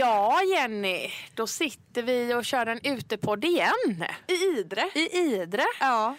Ja, Jenny, då sitter vi och kör en utepodd igen. I Idre. Ja.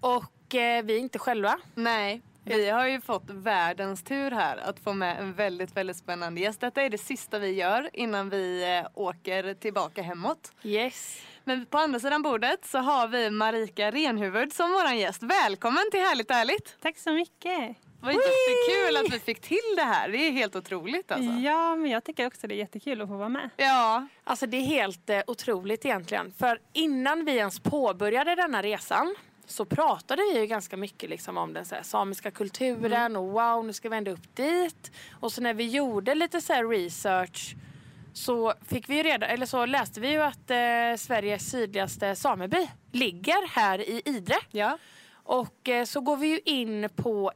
Och vi är inte själva. Nej. Vi har ju fått världens tur här att få med en väldigt, väldigt spännande gäst. Detta är det sista vi gör innan vi åker tillbaka hemåt. Yes. Men på andra sidan bordet så har vi Marika Renhuvud som våran gäst. Välkommen till Härligt. Tack så mycket. Det var jättekul att vi fick till det här. Det är helt otroligt alltså. Ja, men jag tycker också det är jättekul att få vara med. Ja, alltså det är helt otroligt egentligen. För innan vi ens påbörjade denna resan så pratade vi ju ganska mycket liksom om den så här samiska kulturen och wow, nu ska vi ändå upp dit. Och så när vi gjorde lite så här research så fick vi ju reda, eller så läste vi ju att Sveriges sydligaste sameby ligger här i Idre. Ja. Och så går vi ju in på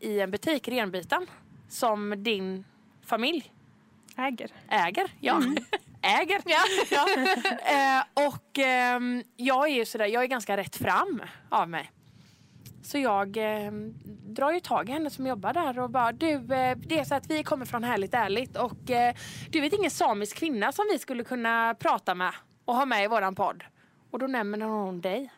i en butik, Renbiten, som din familj äger, ja. Mm. Äger, ja. Ja. Jag är ju sådär, jag är ganska rätt fram av mig. Så jag drar ju tag i henne som jobbar där och bara, du, det är så att vi kommer från Härligt och du vet ingen samisk kvinna som vi skulle kunna prata med och ha med i våran podd. Och då nämner hon dig.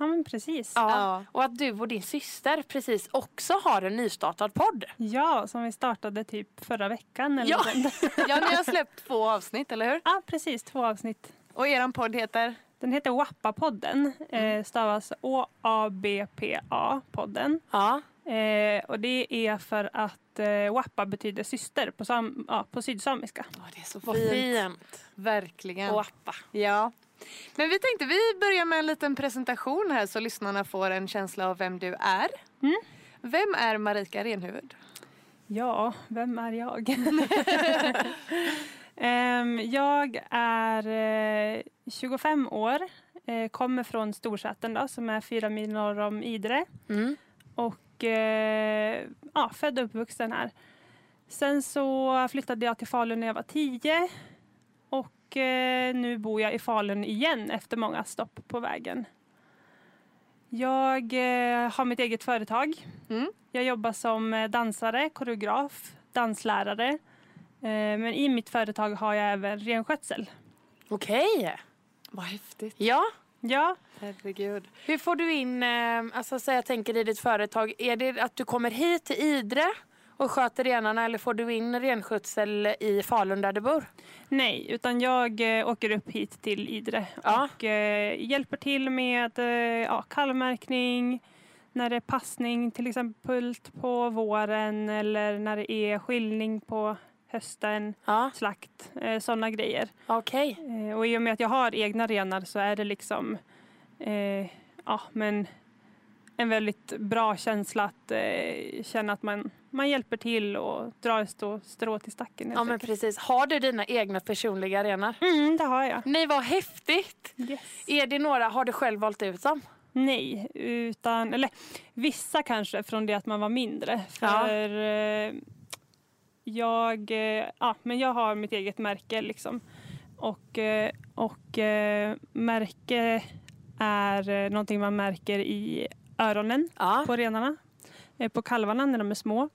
Ja, men precis. Ja. Och att du och din syster precis också har en nystartad podd. Ja, som vi startade typ förra veckan. Eller ni har släppt 2 avsnitt, eller hur? Ja, precis, 2 avsnitt. Och er podd heter? Den heter Vuapa-podden. Stavas Oabpa-podden. Ja. Och det är för att Vuapa betyder syster på sydsamiska. Ja, det är så fint. Verkligen. Vuapa. Ja. Men vi tänkte vi börjar med en liten presentation här så lyssnarna får en känsla av vem du är. Mm. Vem är Marika Renhuvud? Ja, vem är jag? Jag är 25 år, kommer från Storsätten då, som är 4 mil norr om Idre. Mm. Och född och uppvuxen här. Sen så flyttade jag till Falun när jag var 10. Och nu bor jag i Falun igen efter många stopp på vägen. Jag har mitt eget företag. Mm. Jag jobbar som dansare, koreograf, danslärare. Men i mitt företag har jag även renskötsel. Okej. Vad häftigt. Ja. Herregud. Hur får du in, alltså så jag tänker i ditt företag, är det att du kommer hit till Idre och sköter renarna, eller får du in renskötsel i Falun där du bor? Nej, utan jag åker upp hit till Idre och hjälper till med kalvmärkning, när det är passning till exempel på våren eller när det är skiljning på hösten, slakt, sådana grejer. Okej. Och i och med att jag har egna renar så är det en väldigt bra känsla att känna att man hjälper till och drar strå till stacken. Ja, men precis. Har du dina egna personliga arenor? Mm, det har jag. Nej, vad häftigt! Yes. Är det några, har du själv valt ut dem? Nej, utan, eller vissa kanske från det att man var mindre. För jag har mitt eget märke liksom. Och märke är någonting man märker i öronen på renarna, på kalvarna när de är små.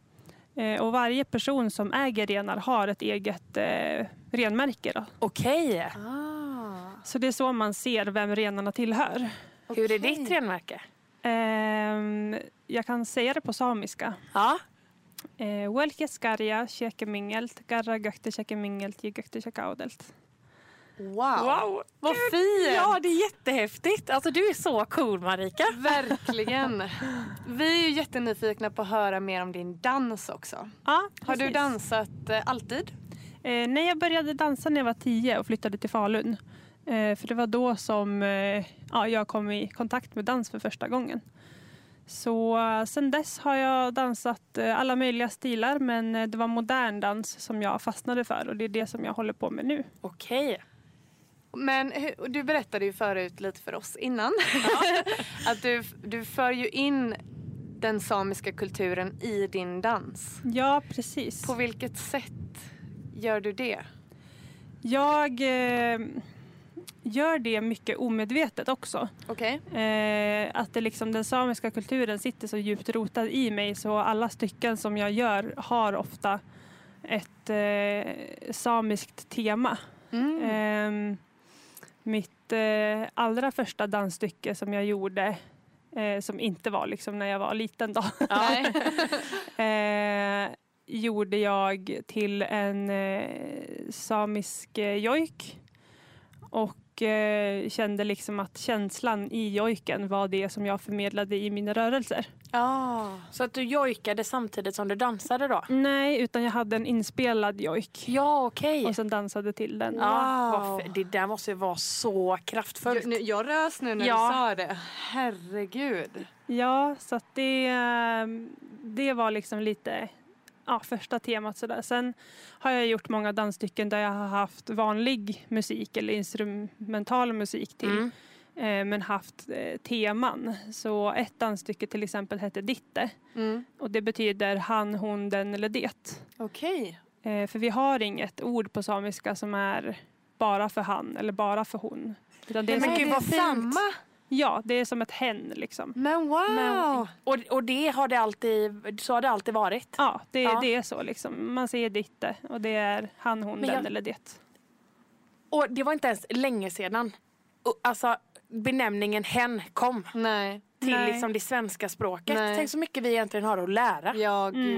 Och varje person som äger renar har ett eget renmärke då. Okej. Så det är så man ser vem renarna tillhör. Hur är ditt renmärke? Jag kan säga det på samiska. Ja. Welkeskarja käkemingelt, garra gökte käkemingelt, gökte käkaudelt. Wow. Vad fint. Ja, det är jättehäftigt. Alltså du är så cool, Marika. Verkligen. Vi är ju jättenyfikna på att höra mer om din dans också. Ja, precis. Har du dansat alltid? Nej, jag började dansa när jag var 10 och flyttade till Falun. För det var då som jag kom i kontakt med dans för första gången. Så sen dess har jag dansat alla möjliga stilar, men det var modern dans som jag fastnade för och det är det som jag håller på med nu. Okej. Men du berättade ju förut lite för oss innan att du för ju in den samiska kulturen i din dans. Ja, precis. På vilket sätt gör du det? Jag gör det mycket omedvetet också. Okej. Att det liksom, den samiska kulturen sitter så djupt rotad i mig så alla stycken som jag gör har ofta ett samiskt tema. Mm. Mitt allra första dansstycke som jag gjorde, som inte var liksom när jag var liten då. Gjorde jag till en samisk jojk. Och kände liksom att känslan i jojken var det som jag förmedlade i mina rörelser. Så att du jojkade samtidigt som du dansade då? Nej, utan jag hade en inspelad jojk. Ja, okej. Okay. Och sen dansade till den. Det där måste ju vara så kraftfullt. Jag rös nu när du sa det. Herregud. Ja, så att det var liksom lite... Ja, första temat sådär. Sen har jag gjort många dansstycken där jag har haft vanlig musik eller instrumental musik till. Men haft teman. Så ett dansstycke till exempel hette Ditte. Och det betyder han, hon, den eller det. Okej. För vi har inget ord på samiska som är bara för han eller bara för hon. Utan det är men gud, vad samma... Ja, det är som ett hen liksom. Men wow! Men, och det har det alltid, så har det alltid varit? Ja, det är så liksom. Man säger ditte och det är han, hon, den eller det. Och det var inte ens länge sedan. Alltså, benämningen hen kom. Nej. Till liksom det svenska språket. Nej. Tänk så mycket vi egentligen har att lära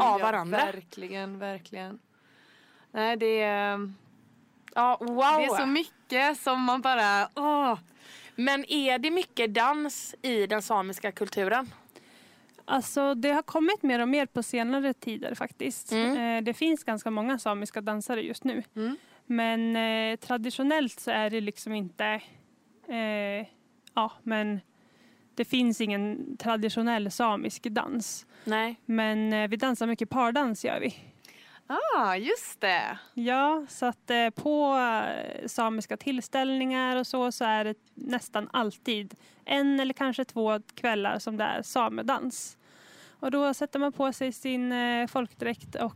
av varandra. Ja, verkligen, verkligen. Nej, det är... Ja, wow! Det är så mycket som man bara... Men är det mycket dans i den samiska kulturen? Alltså det har kommit mer och mer på senare tider faktiskt. Det finns ganska många samiska dansare just nu. Men traditionellt så är det liksom inte... men det finns ingen traditionell samisk dans. Nej. Men vi dansar mycket pardans gör vi. Just det. Ja, så att på samiska tillställningar och så är det nästan alltid en eller kanske två kvällar som det är samedans. Och då sätter man på sig sin folkdräkt och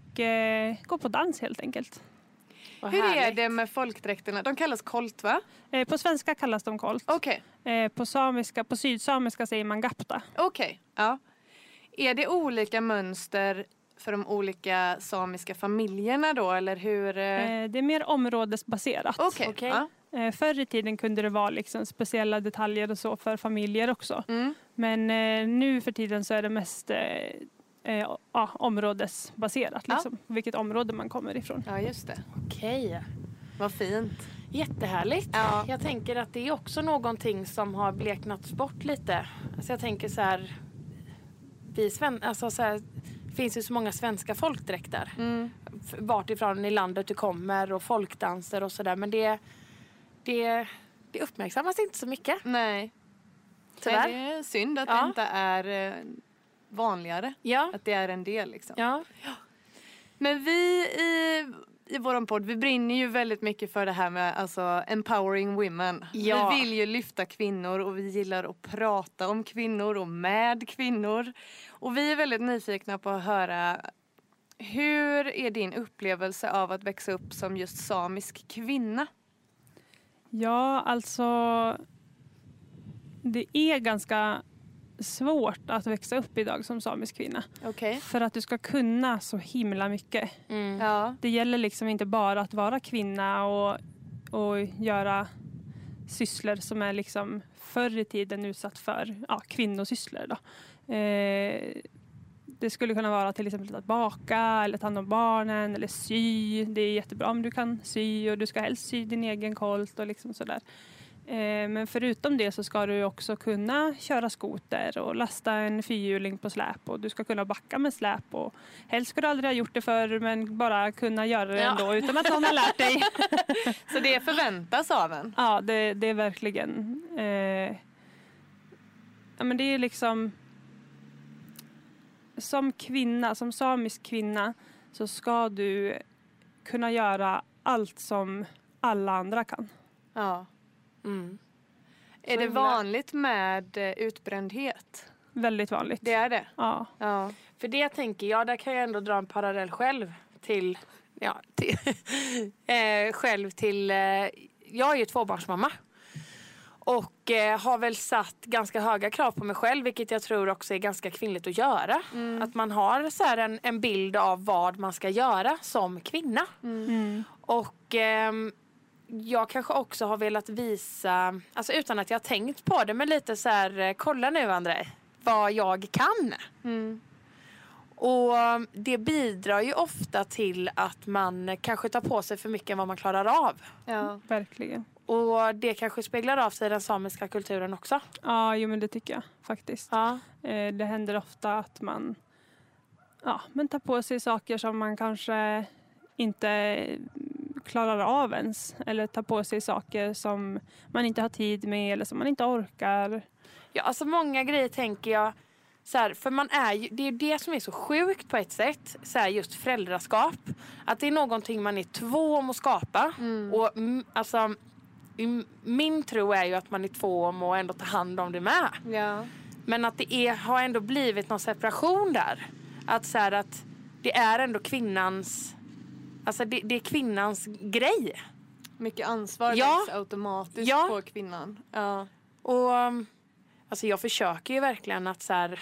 går på dans helt enkelt. Hur är det med folkdräkterna? De kallas kolt, va? På svenska kallas de kolt. Okej. Okay. På sydsamiska säger man gapta. Okej, ja. Är det olika mönster för de olika samiska familjerna då, eller hur? Det är mer områdesbaserat. Okay. Förr i tiden kunde det vara liksom speciella detaljer och så för familjer också. Men nu för tiden så är det mest områdesbaserat. Liksom, vilket område man kommer ifrån. Ja, just det. Okej. Vad fint. Jättehärligt. Ja. Jag tänker att det är också någonting som har bleknats bort lite. Alltså jag tänker så här... finns ju så många svenska folkdräkter. Vart ifrån i landet du kommer och folkdanser och sådär. Men det uppmärksammas inte så mycket. Nej. Tyvärr. Nej, det är synd att det inte är vanligare. Ja. Att det är en del liksom. Ja. Men vi i vår podd, vi brinner ju väldigt mycket för det här med alltså, empowering women. Ja. Vi vill ju lyfta kvinnor och vi gillar att prata om kvinnor och med kvinnor. Och vi är väldigt nyfikna på att höra, hur är din upplevelse av att växa upp som just samisk kvinna? Ja, alltså det är ganska svårt att växa upp idag som samisk kvinna. Okay. För att du ska kunna så himla mycket. Det gäller liksom inte bara att vara kvinna och göra sysslor som är liksom förr i tiden utsatt för kvinnosysslor då. Det skulle kunna vara till exempel att baka eller ta hand om barnen eller sy. Det är jättebra om du kan sy och du ska helst sy din egen kolt och liksom sådär. Men förutom det så ska du också kunna köra skoter och lasta en fyrhjuling på släp. Och du ska kunna backa med släp. Och helst skulle du aldrig ha gjort det förr, men bara kunna göra det ändå utan att någon har lärt dig. Så det förväntas av en? Ja, det är verkligen... men det är liksom... Som kvinna, som samisk kvinna, så ska du kunna göra allt som alla andra kan. Ja. Mm. Är det vanligt med utbrändhet? Väldigt vanligt. Det är det? Ja. För det tänker jag, där kan jag ändå dra en parallell själv till jag är ju tvåbarnsmamma. Och har väl satt ganska höga krav på mig själv, vilket jag tror också är ganska kvinnligt att göra. Mm. Att man har så här en bild av vad man ska göra som kvinna. Mm. Och jag kanske också har velat visa, alltså utan att jag har tänkt på det, men lite så här, kolla nu André, vad jag kan. Mm. Och det bidrar ju ofta till att man kanske tar på sig för mycket än vad man klarar av. Ja, verkligen. Och det kanske speglar av sig i den samiska kulturen också. Ja, jo, men det tycker jag faktiskt. Ja. Det händer ofta att man, ja, men tar på sig saker som man kanske inte klarar av ens. Eller tar på sig saker som man inte har tid med eller som man inte orkar. Ja, alltså många grejer tänker jag. Så här, för man är ju, det är ju det som är så sjukt på ett sätt, så här, just föräldraskap. Att det är någonting man är två om att skapa. Mm. Och alltså, min tro är ju att man är två om och ändå ta hand om det med. Ja. Men att det har ändå blivit någon separation där. Att, så här, att det är ändå kvinnans, alltså det är kvinnans grej. Mycket ansvar läggs automatiskt på kvinnan. Ja. Och alltså jag försöker ju verkligen att, så här,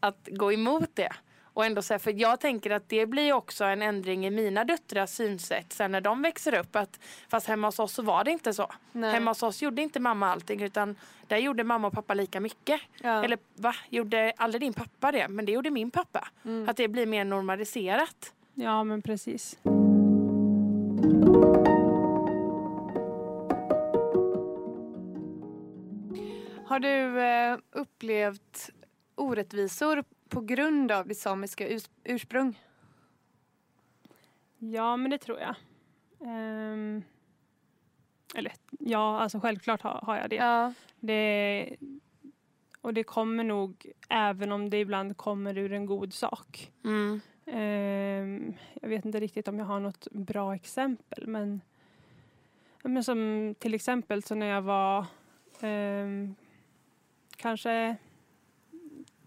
att gå emot det. Och ändå så här, för jag tänker att det blir också en ändring i mina döttrars synsätt sen när de växer upp. Att, fast hemma hos oss så var det inte så. Nej. Hemma hos oss gjorde inte mamma allting, utan där gjorde mamma och pappa lika mycket. Ja. Eller va? Gjorde aldrig din pappa det? Men det gjorde min pappa. Mm. Att det blir mer normaliserat. Ja, men precis. Har du upplevt orättvisor på grund av det samiska ursprung? Ja, men det tror jag. Eller, ja, alltså självklart har jag det. Ja. Det. Och det kommer nog, även om det ibland kommer ur en god sak. Mm. Jag vet inte riktigt om jag har något bra exempel, men som till exempel så när jag var kanske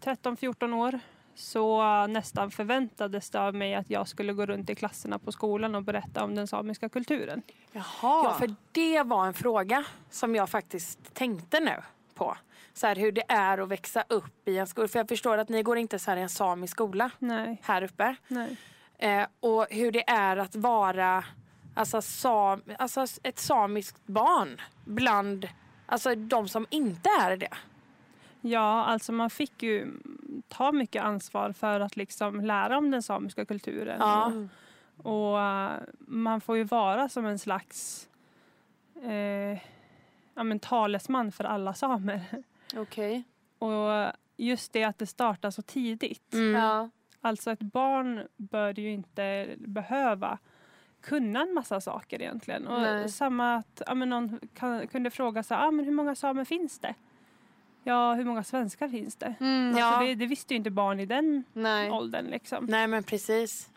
13-14 år, så nästan förväntades det av mig att jag skulle gå runt i klasserna på skolan och berätta om den samiska kulturen. Jaha. Ja, för det var en fråga som jag faktiskt tänkte nu på. Så här, hur det är att växa upp i en skola. För jag förstår att ni går inte så här i en samisk skola. Nej. Här uppe. Nej. Och hur det är att vara alltså ett samiskt barn bland alltså de som inte är det. Ja, alltså man fick ju ta mycket ansvar för att liksom lära om den samiska kulturen. Ja. Och man får ju vara som en slags talesman för alla samer. Okej. Och just det att det startar så tidigt. Mm. Ja. Alltså ett barn bör ju inte behöva kunna en massa saker egentligen. Och nej. Samma att någon kunde fråga så men hur många samer finns det? Ja, hur många svenskar finns det? Mm, alltså, ja. Det visste ju inte barn i den åldern. Liksom. Nej, men precis.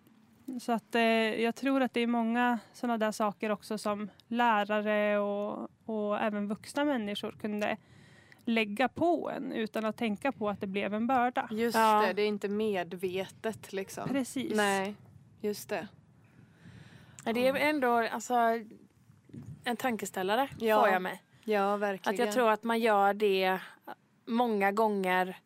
Så att jag tror att det är många sådana där saker också som lärare och även vuxna människor kunde lägga på en utan att tänka på att det blev en börda. Just det, det är inte medvetet liksom. Precis. Nej, just det. Ja. Det är ändå en tankeställare får jag mig. Ja, verkligen. Att jag tror att man gör det många gånger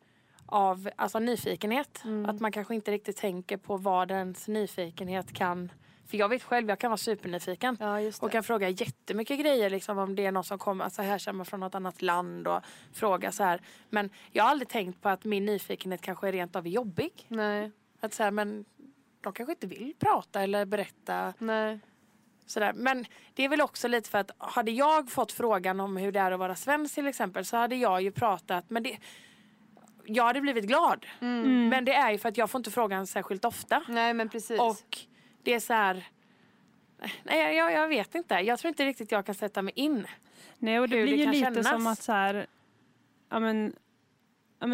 av nyfikenhet. Mm. Att man kanske inte riktigt tänker på vad ens nyfikenhet kan. För jag vet själv, jag kan vara supernyfiken. Ja, just det. Och kan fråga jättemycket grejer. Liksom, om det är någon som kommer härstammar från något annat land och frågar så här. Men jag har aldrig tänkt på att min nyfikenhet kanske är rent av jobbig. Nej. Att så här, men de kanske inte vill prata eller berätta. Nej. Sådär. Men det är väl också lite för att hade jag fått frågan om hur det är att vara svensk till exempel, så hade jag ju pratat, men jag hade blivit glad. Mm. Men det är ju för att jag får inte frågan särskilt ofta. Nej, men precis. Och det är så här, nej, jag vet inte. Jag tror inte riktigt jag kan sätta mig in. Nej, och det blir ju lite kännas. Som att så här,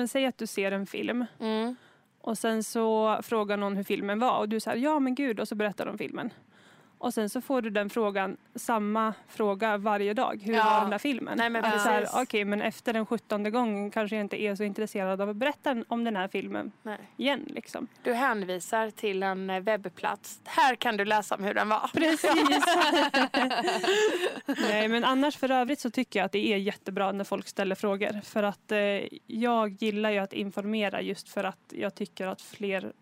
säg att du ser en film. Mm. Och sen så frågar någon hur filmen var och du säger ja men gud, och så berättar de filmen. Och sen så får du den frågan, samma fråga varje dag. Hur var den där filmen? Nej, men Okej, men efter den 17:e gången kanske jag inte är så intresserad av att berätta om den här filmen igen. Liksom. Du hänvisar till en webbplats. Här kan du läsa om hur den var. Precis. Nej, men annars för övrigt så tycker jag att det är jättebra när folk ställer frågor. För att jag gillar ju att informera just för att jag tycker att fler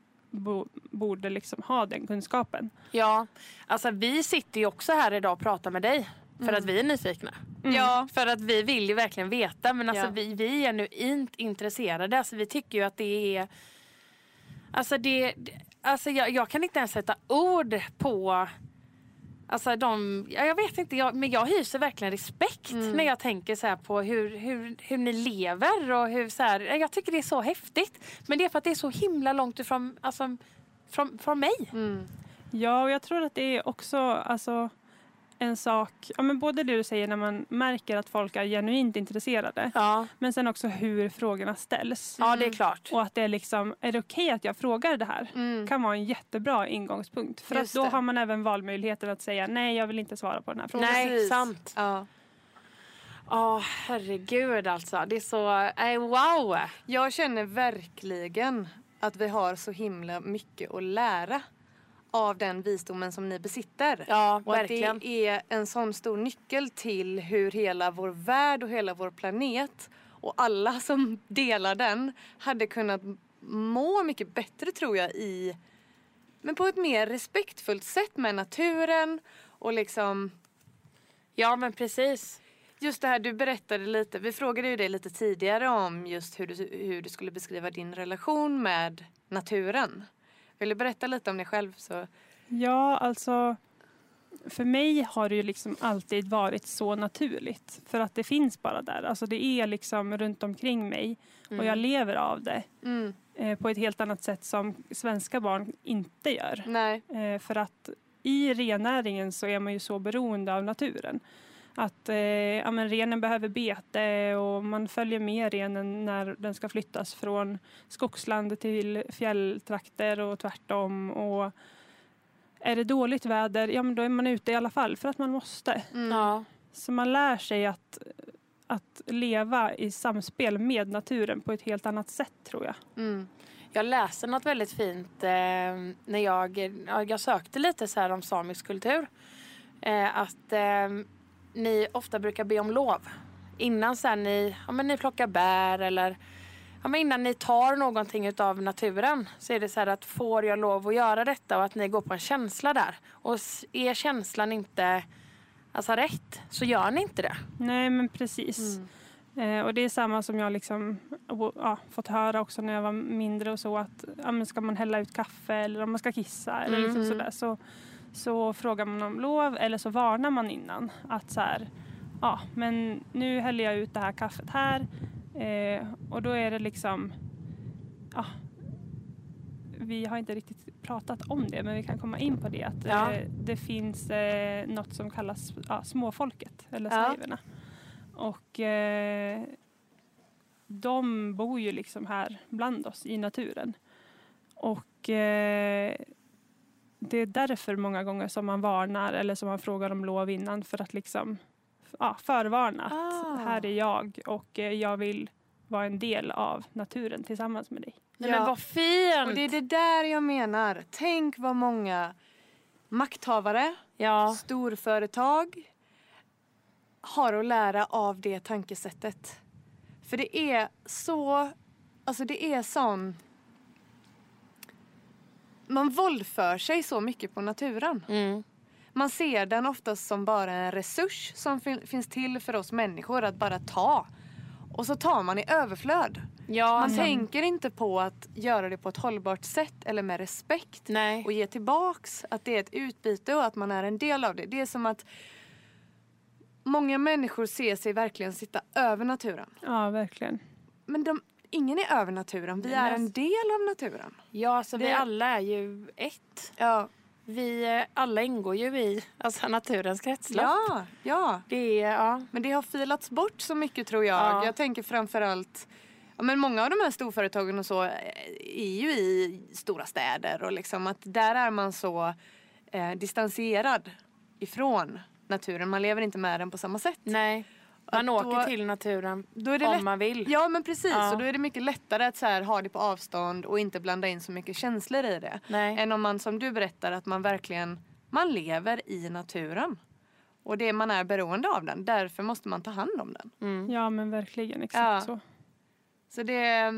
borde liksom ha den kunskapen. Ja, alltså vi sitter ju också här idag och pratar med dig för att vi är nyfikna. Mm. Ja, för att vi vill ju verkligen veta, men alltså vi är nu inte intresserade. Alltså vi tycker ju att det är, alltså jag kan inte ens sätta ord på, alltså jag vet inte, men jag hyser verkligen respekt när jag tänker så här på hur ni lever och hur så här, jag tycker det är så häftigt, men det är för att det är så himla långt ifrån, alltså från mig. Mm. Ja, och jag tror att det är också alltså en sak, ja, men både det du säger när man märker att folk är genuint intresserade, men sen också hur frågorna ställs. Ja, det är klart. Och att det är liksom, är det okej att jag frågar det här? Kan vara en jättebra ingångspunkt. För just att då har man även valmöjligheten att säga, nej, jag vill inte svara på den här frågan. Nej, precis. Sant. Ja. Åh, herregud alltså. Det är så, wow. Jag känner verkligen att vi har så himla mycket att lära av den visdomen som ni besitter. Ja, och verkligen. Det är en sån stor nyckel till hur hela vår värld och hela vår planet och alla som delar den hade kunnat må mycket bättre, tror jag, men på ett mer respektfullt sätt med naturen och liksom. Ja, men precis. Just det här du berättade lite, vi frågade ju dig lite tidigare om just hur du skulle beskriva din relation med naturen. Vill du berätta lite om dig själv? Så. Ja, alltså för mig har det ju liksom alltid varit så naturligt. För att det finns bara där. Alltså det är liksom runt omkring mig. Och jag lever av det. På ett helt annat sätt som svenska barn inte gör. Nej. För att i rennäringen så är man ju så beroende av naturen. Att renen behöver bete och man följer med renen när den ska flyttas från skogsland till fjälltrakter och tvärtom. Och är det dåligt väder, ja, men då är man ute i alla fall för att man måste. Ja. Så man lär sig att leva i samspel med naturen på ett helt annat sätt, tror jag. Mm. Jag läste något väldigt fint när jag sökte lite så här om samisk kultur. Ni ofta brukar be om lov innan så här ni plockar bär eller innan ni tar någonting utav naturen, så är det så här att får jag lov att göra detta, och att ni går på en känsla där, och är känslan inte alltså rätt, så gör ni inte det. Nej, men precis. Och det är samma som jag liksom fått höra också när jag var mindre och så, att ska man hälla ut kaffe eller om man ska kissa eller liksom sådär, så frågar man om lov, eller så varnar man innan att så här, men nu häller jag ut det här kaffet här, och då är det liksom vi har inte riktigt pratat om det, men vi kan komma in på det, att det finns något som kallas småfolket eller samerna, och de bor ju liksom här bland oss i naturen, och det är därför många gånger som man varnar eller som man frågar om lov innan, för att liksom förvarna att här är jag och jag vill vara en del av naturen tillsammans med dig. Ja. Men vad fint! Och det är det där jag menar. Tänk vad många makthavare, storföretag har att lära av det tankesättet. För det är så, alltså det är sån, man våldför sig så mycket på naturen. Man ser den oftast som bara en resurs som finns till för oss människor att bara ta. Och så tar man i överflöd. Ja, man tänker inte på att göra det på ett hållbart sätt eller med respekt. Nej. Och ge tillbaks att det är ett utbyte och att man är en del av det. Det är som att många människor ser sig verkligen sitta över naturen. Ja, verkligen. Men ingen är över naturen. Vi är en del av naturen. Ja, så vi alla är ju ett. Ja. Vi alla ingår ju i naturens kretslopp. Ja. Men det har filats bort så mycket, tror jag. Ja. Jag tänker framförallt, men många av de här storföretagen och så är ju i stora städer. Och liksom att där är man så distanserad ifrån naturen. Man lever inte med den på samma sätt. Nej, man då, åker till naturen då är det om man vill. Ja, men precis. Ja. Och då är det mycket lättare att så här, ha det på avstånd och inte blanda in så mycket känslor i det. Nej. Än om man, som du berättar, att man verkligen man lever i naturen. Och det man är beroende av den. Därför måste man ta hand om den. Mm. Ja, men verkligen. Exakt ja. Så. Så det...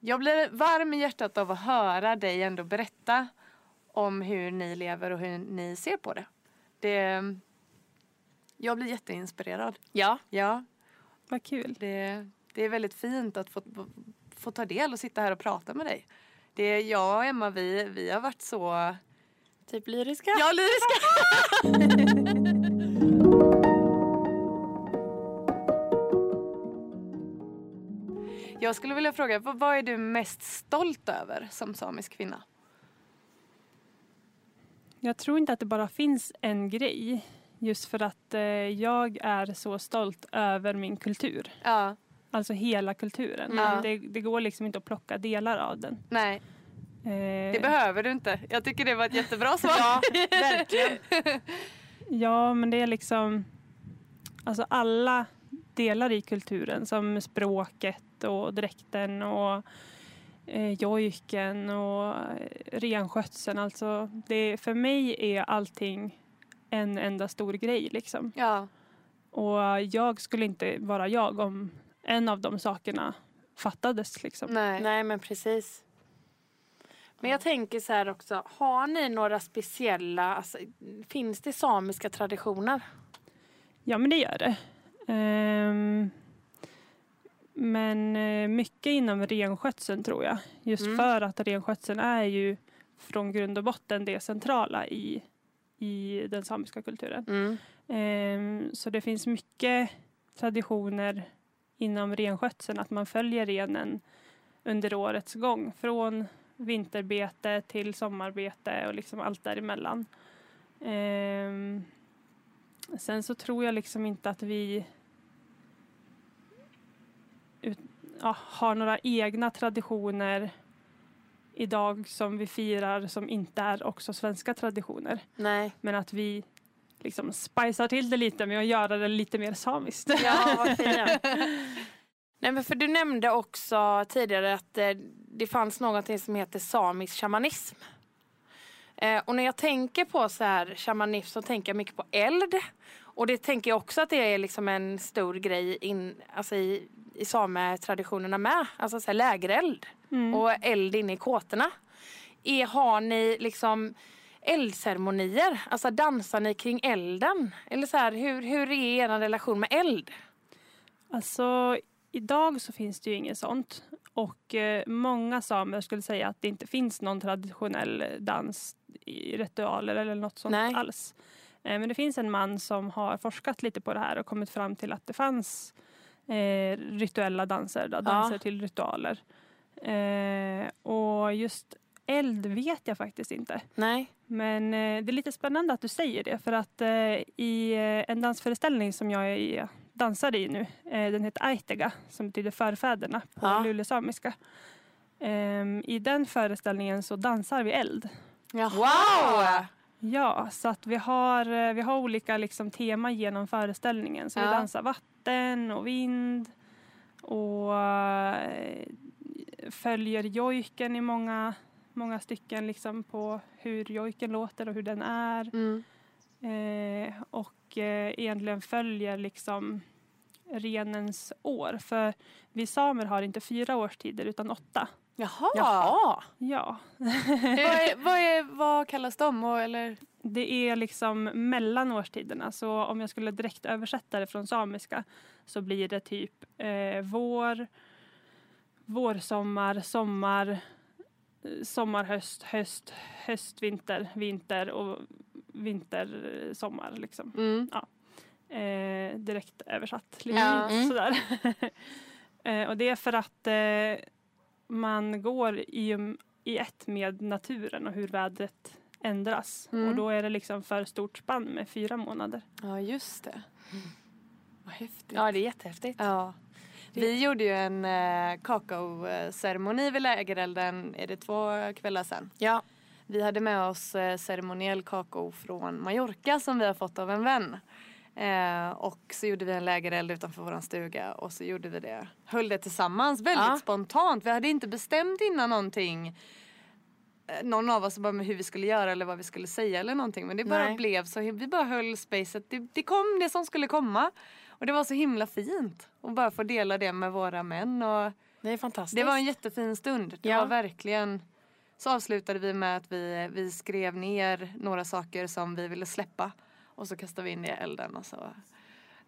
Jag blir varm i hjärtat av att höra dig ändå berätta om hur ni lever och hur ni ser på det. Det jag blir jätteinspirerad. Ja. Ja. Vad kul. Det är väldigt fint att få ta del och sitta här och prata med dig. Det är jag och Emma, vi har varit så... Typ lyriska. Ja, lyriska. Jag skulle vilja fråga, vad är du mest stolt över som samisk kvinna? Jag tror inte att det bara finns en grej. Just för att jag är så stolt över min kultur. Ja. Alltså hela kulturen. Ja. Det går liksom inte att plocka delar av den. Nej. Det behöver du inte. Jag tycker det var ett jättebra svar. Ja, verkligen. Ja, men det är liksom... Alltså alla delar i kulturen, som språket och dräkten och jojken och renskötseln. Alltså det, för mig är allting en enda stor grej liksom. Ja. Och jag skulle inte vara jag om en av de sakerna fattades liksom. Nej men precis. Men jag tänker så här också, har ni några speciella, alltså, finns det samiska traditioner? Ja, men det gör det. Men mycket inom renskötseln tror jag. Just för att renskötseln är ju från grund och botten det centrala i den samiska kulturen. Så det finns mycket traditioner inom renskötseln. Att man följer renen under årets gång. Från vinterbete till sommarbete och liksom allt däremellan. Sen så tror jag liksom inte att vi har några egna traditioner idag som vi firar som inte är också svenska traditioner. Nej. Men att vi liksom spicar till det lite med att göra det lite mer samiskt. Ja, vad fint. Nej, men för du nämnde också tidigare att det fanns någonting som heter samisk shamanism. Och när jag tänker på så här shamanism så tänker jag mycket på eld. Och det tänker jag också att det är liksom en stor grej alltså i sametraditionerna med. Alltså så här lägereld och eld inne i kåtorna. Har ni liksom eldceremonier? Alltså dansar ni kring elden? Eller så här, hur är er relation med eld? Alltså idag så finns det ju inget sånt. Och många samer skulle säga att det inte finns någon traditionell dans i ritualer eller något sånt alls. Men det finns en man som har forskat lite på det här och kommit fram till att det fanns rituella danser. Danser till ritualer. Och just eld vet jag faktiskt inte. Nej. Men det är lite spännande att du säger det. För att i en dansföreställning som jag dansar i nu. Den heter Aitega, som betyder förfäderna på lulesamiska. I den föreställningen så dansar vi eld. Jaha. Wow! Ja, så att vi har olika liksom tema genom föreställningen. Så vi dansar vatten och vind och följer jojken i många stycken liksom på hur jojken låter och hur den är. Mm. Och egentligen följer liksom renens år. För vi samer har inte 4 årstider utan 8. Jaha! Ja. Vad kallas de? Eller? Det är liksom mellan årstiderna. Så om jag skulle direkt översätta det från samiska så blir det typ vårsommar, sommar, sommarhöst, höst, höstvinter, vinter och vintersommar liksom. Ja. Direkt översatt liksom. Sådär. Och det är för att man går i ett med naturen och hur vädret ändras. Och då är det liksom för stort spann med 4 månader. Ja, just det. Vad häftigt. Ja, det är jättehäftigt. Ja. Vi gjorde ju en kakao-ceremoni vid lägerelden, är det 2 kvällar sedan? Ja. Vi hade med oss ceremoniell kakao från Mallorca som vi har fått av en vän. Och så gjorde vi en lägereld utanför våran stuga. Och så gjorde vi det. Höll det tillsammans väldigt spontant. Vi hade inte bestämt innan någonting. Någon av oss bara med hur vi skulle göra eller vad vi skulle säga eller någonting. Men det bara blev så. Vi bara höll spacet. Det kom det som skulle komma. Och det var så himla fint. Och bara få dela det med våra män. Och det är fantastiskt. Det var en jättefin stund. Det var verkligen... Så avslutade vi med att vi skrev ner några saker som vi ville släppa. Och så kastade vi in det i elden. Och så.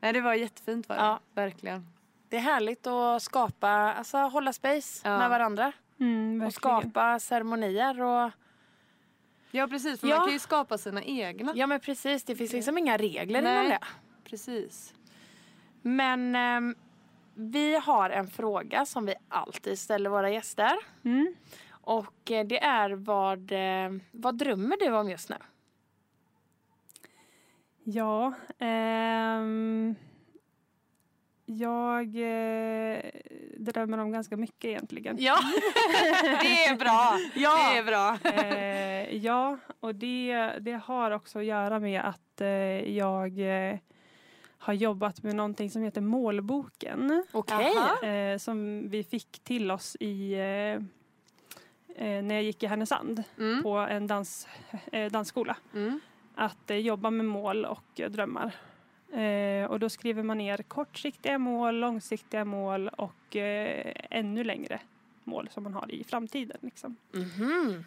Nej, det var jättefint var det. Ja. Verkligen. Det är härligt att skapa, alltså hålla space med varandra. Mm, och skapa ceremonier och... Ja, precis. För man kan ju skapa sina egna. Ja, men precis. Det finns liksom inga regler innan det. Precis. Men vi har en fråga som vi alltid ställer våra gäster. Mm. Och det är vad drömmer du om just nu? Ja, jag drömmer om ganska mycket egentligen. Ja, det är bra. Ja, det är bra. Ja, och det har också att göra med att jag har jobbat med någonting som heter målboken. Okej. Som vi fick till oss i... när jag gick i Härnösand på en dansskola. Mm. Att jobba med mål och drömmar. Och då skriver man ner kortsiktiga mål, långsiktiga mål och ännu längre mål som man har i framtiden. Liksom. Mm-hmm.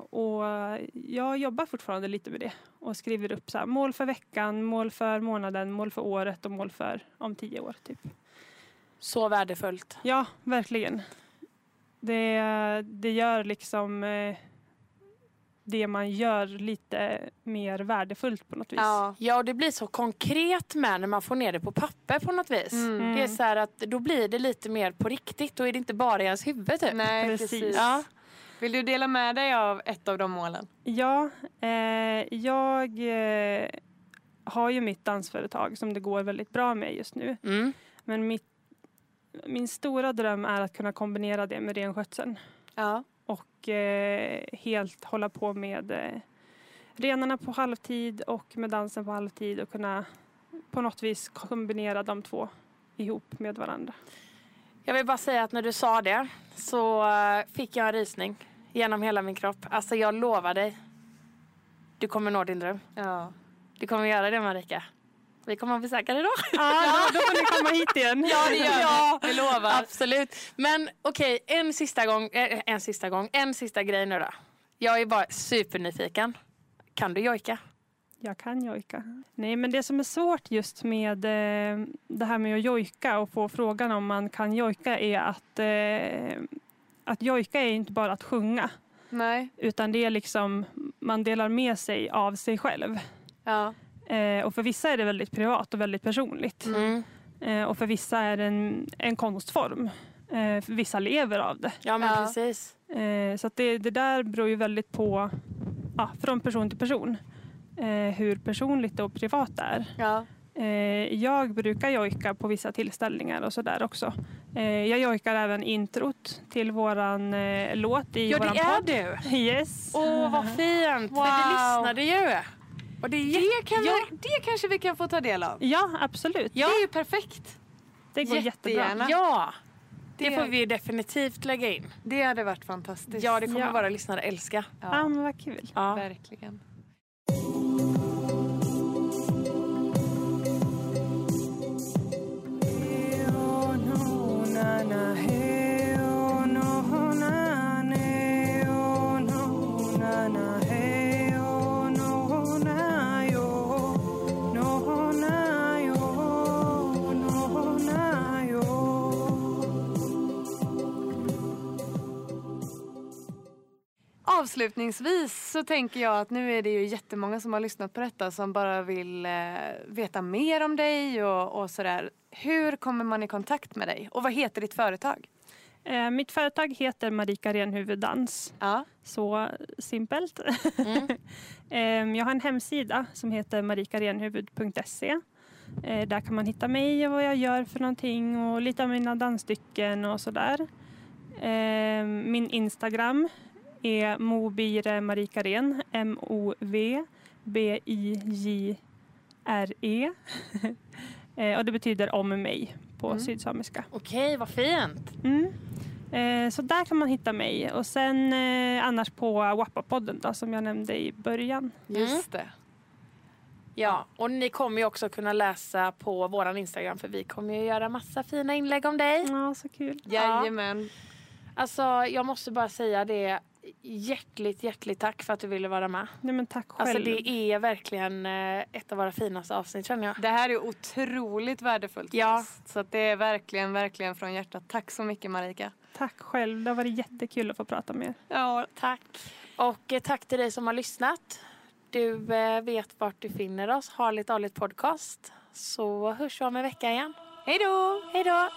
Och jag jobbar fortfarande lite med det. Och skriver upp så här, mål för veckan, mål för månaden, mål för året och mål för om 10 år. Typ. Så värdefullt. Ja, verkligen. Det gör liksom det man gör lite mer värdefullt på något vis. Ja, och det blir så konkret med när man får ner det på papper på något vis. Mm. Det är så här att då blir det lite mer på riktigt. Då är det inte bara i ens huvud typ. Nej, precis. Ja. Vill du dela med dig av ett av de målen? Ja, jag har ju mitt dansföretag som det går väldigt bra med just nu. Mm. Men min stora dröm är att kunna kombinera det med renskötseln. Ja. Och helt hålla på med renarna på halvtid och med dansen på halvtid. Och kunna på något vis kombinera de två ihop med varandra. Jag vill bara säga att när du sa det så fick jag en rysning genom hela min kropp. Alltså jag lovar dig. Du kommer nå din dröm. Ja. Du kommer göra det, Marika. Vi kommer att besöka det då. Ja, då får ni komma hit igen. Ja, det gör vi. Ja, vi lovar. Absolut. Men okej, en sista grej nu då. Jag är bara supernyfiken. Kan du jojka? Jag kan jojka. Nej, men det som är svårt just med det här med att jojka och få frågan om man kan jojka är att jojka är inte bara att sjunga. Nej. Utan det är liksom, man delar med sig av sig själv. Ja. Och för vissa är det väldigt privat och väldigt personligt. Mm. Och för vissa är det en konstform. För vissa lever av det. Ja, men precis. Så att det där beror ju väldigt på från person till person. Hur personligt och privat det är. Ja. Jag brukar jojka på vissa tillställningar och sådär också. Jag jojkar även introt till våran låt i våran podd. Ja, det är du! Yes! Vad fint! Wow. Det lyssnade ju! Och det kanske vi kan få ta del av. Ja, absolut. Ja. Det är ju perfekt. Det går jättebra. Ja, det får vi definitivt lägga in. Det hade varit fantastiskt. Ja, det kommer våra lyssnare älska. Ja, men vad kul. Ja. Verkligen. Avslutningsvis så tänker jag att nu är det ju jättemånga som har lyssnat på detta som bara vill veta mer om dig och sådär. Hur kommer man i kontakt med dig? Och vad heter ditt företag? Mitt företag heter Marika Renhuvud Dans. Ja. Så simpelt. Mm. Jag har en hemsida som heter marikarenhuvud.se. Där kan man hitta mig och vad jag gör för någonting och lite av mina dansstycken och sådär. Min Instagram är Mobire Marika Ren, Movbijre. Och det betyder om mig på sydsamiska. Okej, vad fint! Mm. Så där kan man hitta mig. Och sen annars på Vuapa-podden då, som jag nämnde i början. Just det. Ja, och ni kommer ju också kunna läsa på våran Instagram, för vi kommer ju göra massa fina inlägg om dig. Ja, så kul. Jajamän. Ja. Alltså, jag måste bara säga det. Hjärtligt tack för att du ville vara med. Nej, men tack själv. Alltså, det är verkligen ett av våra finaste avsnitt, känner jag. Det här är otroligt värdefullt för oss. Så att det är verkligen från hjärtat. Tack så mycket, Marika. Tack själv, det har varit jättekul att få prata med er. Ja, tack. Och tack till dig som har lyssnat. Du vet vart du finner oss. Härligt podcast. Så hörs vi om en vecka igen. Hej då! Hej då!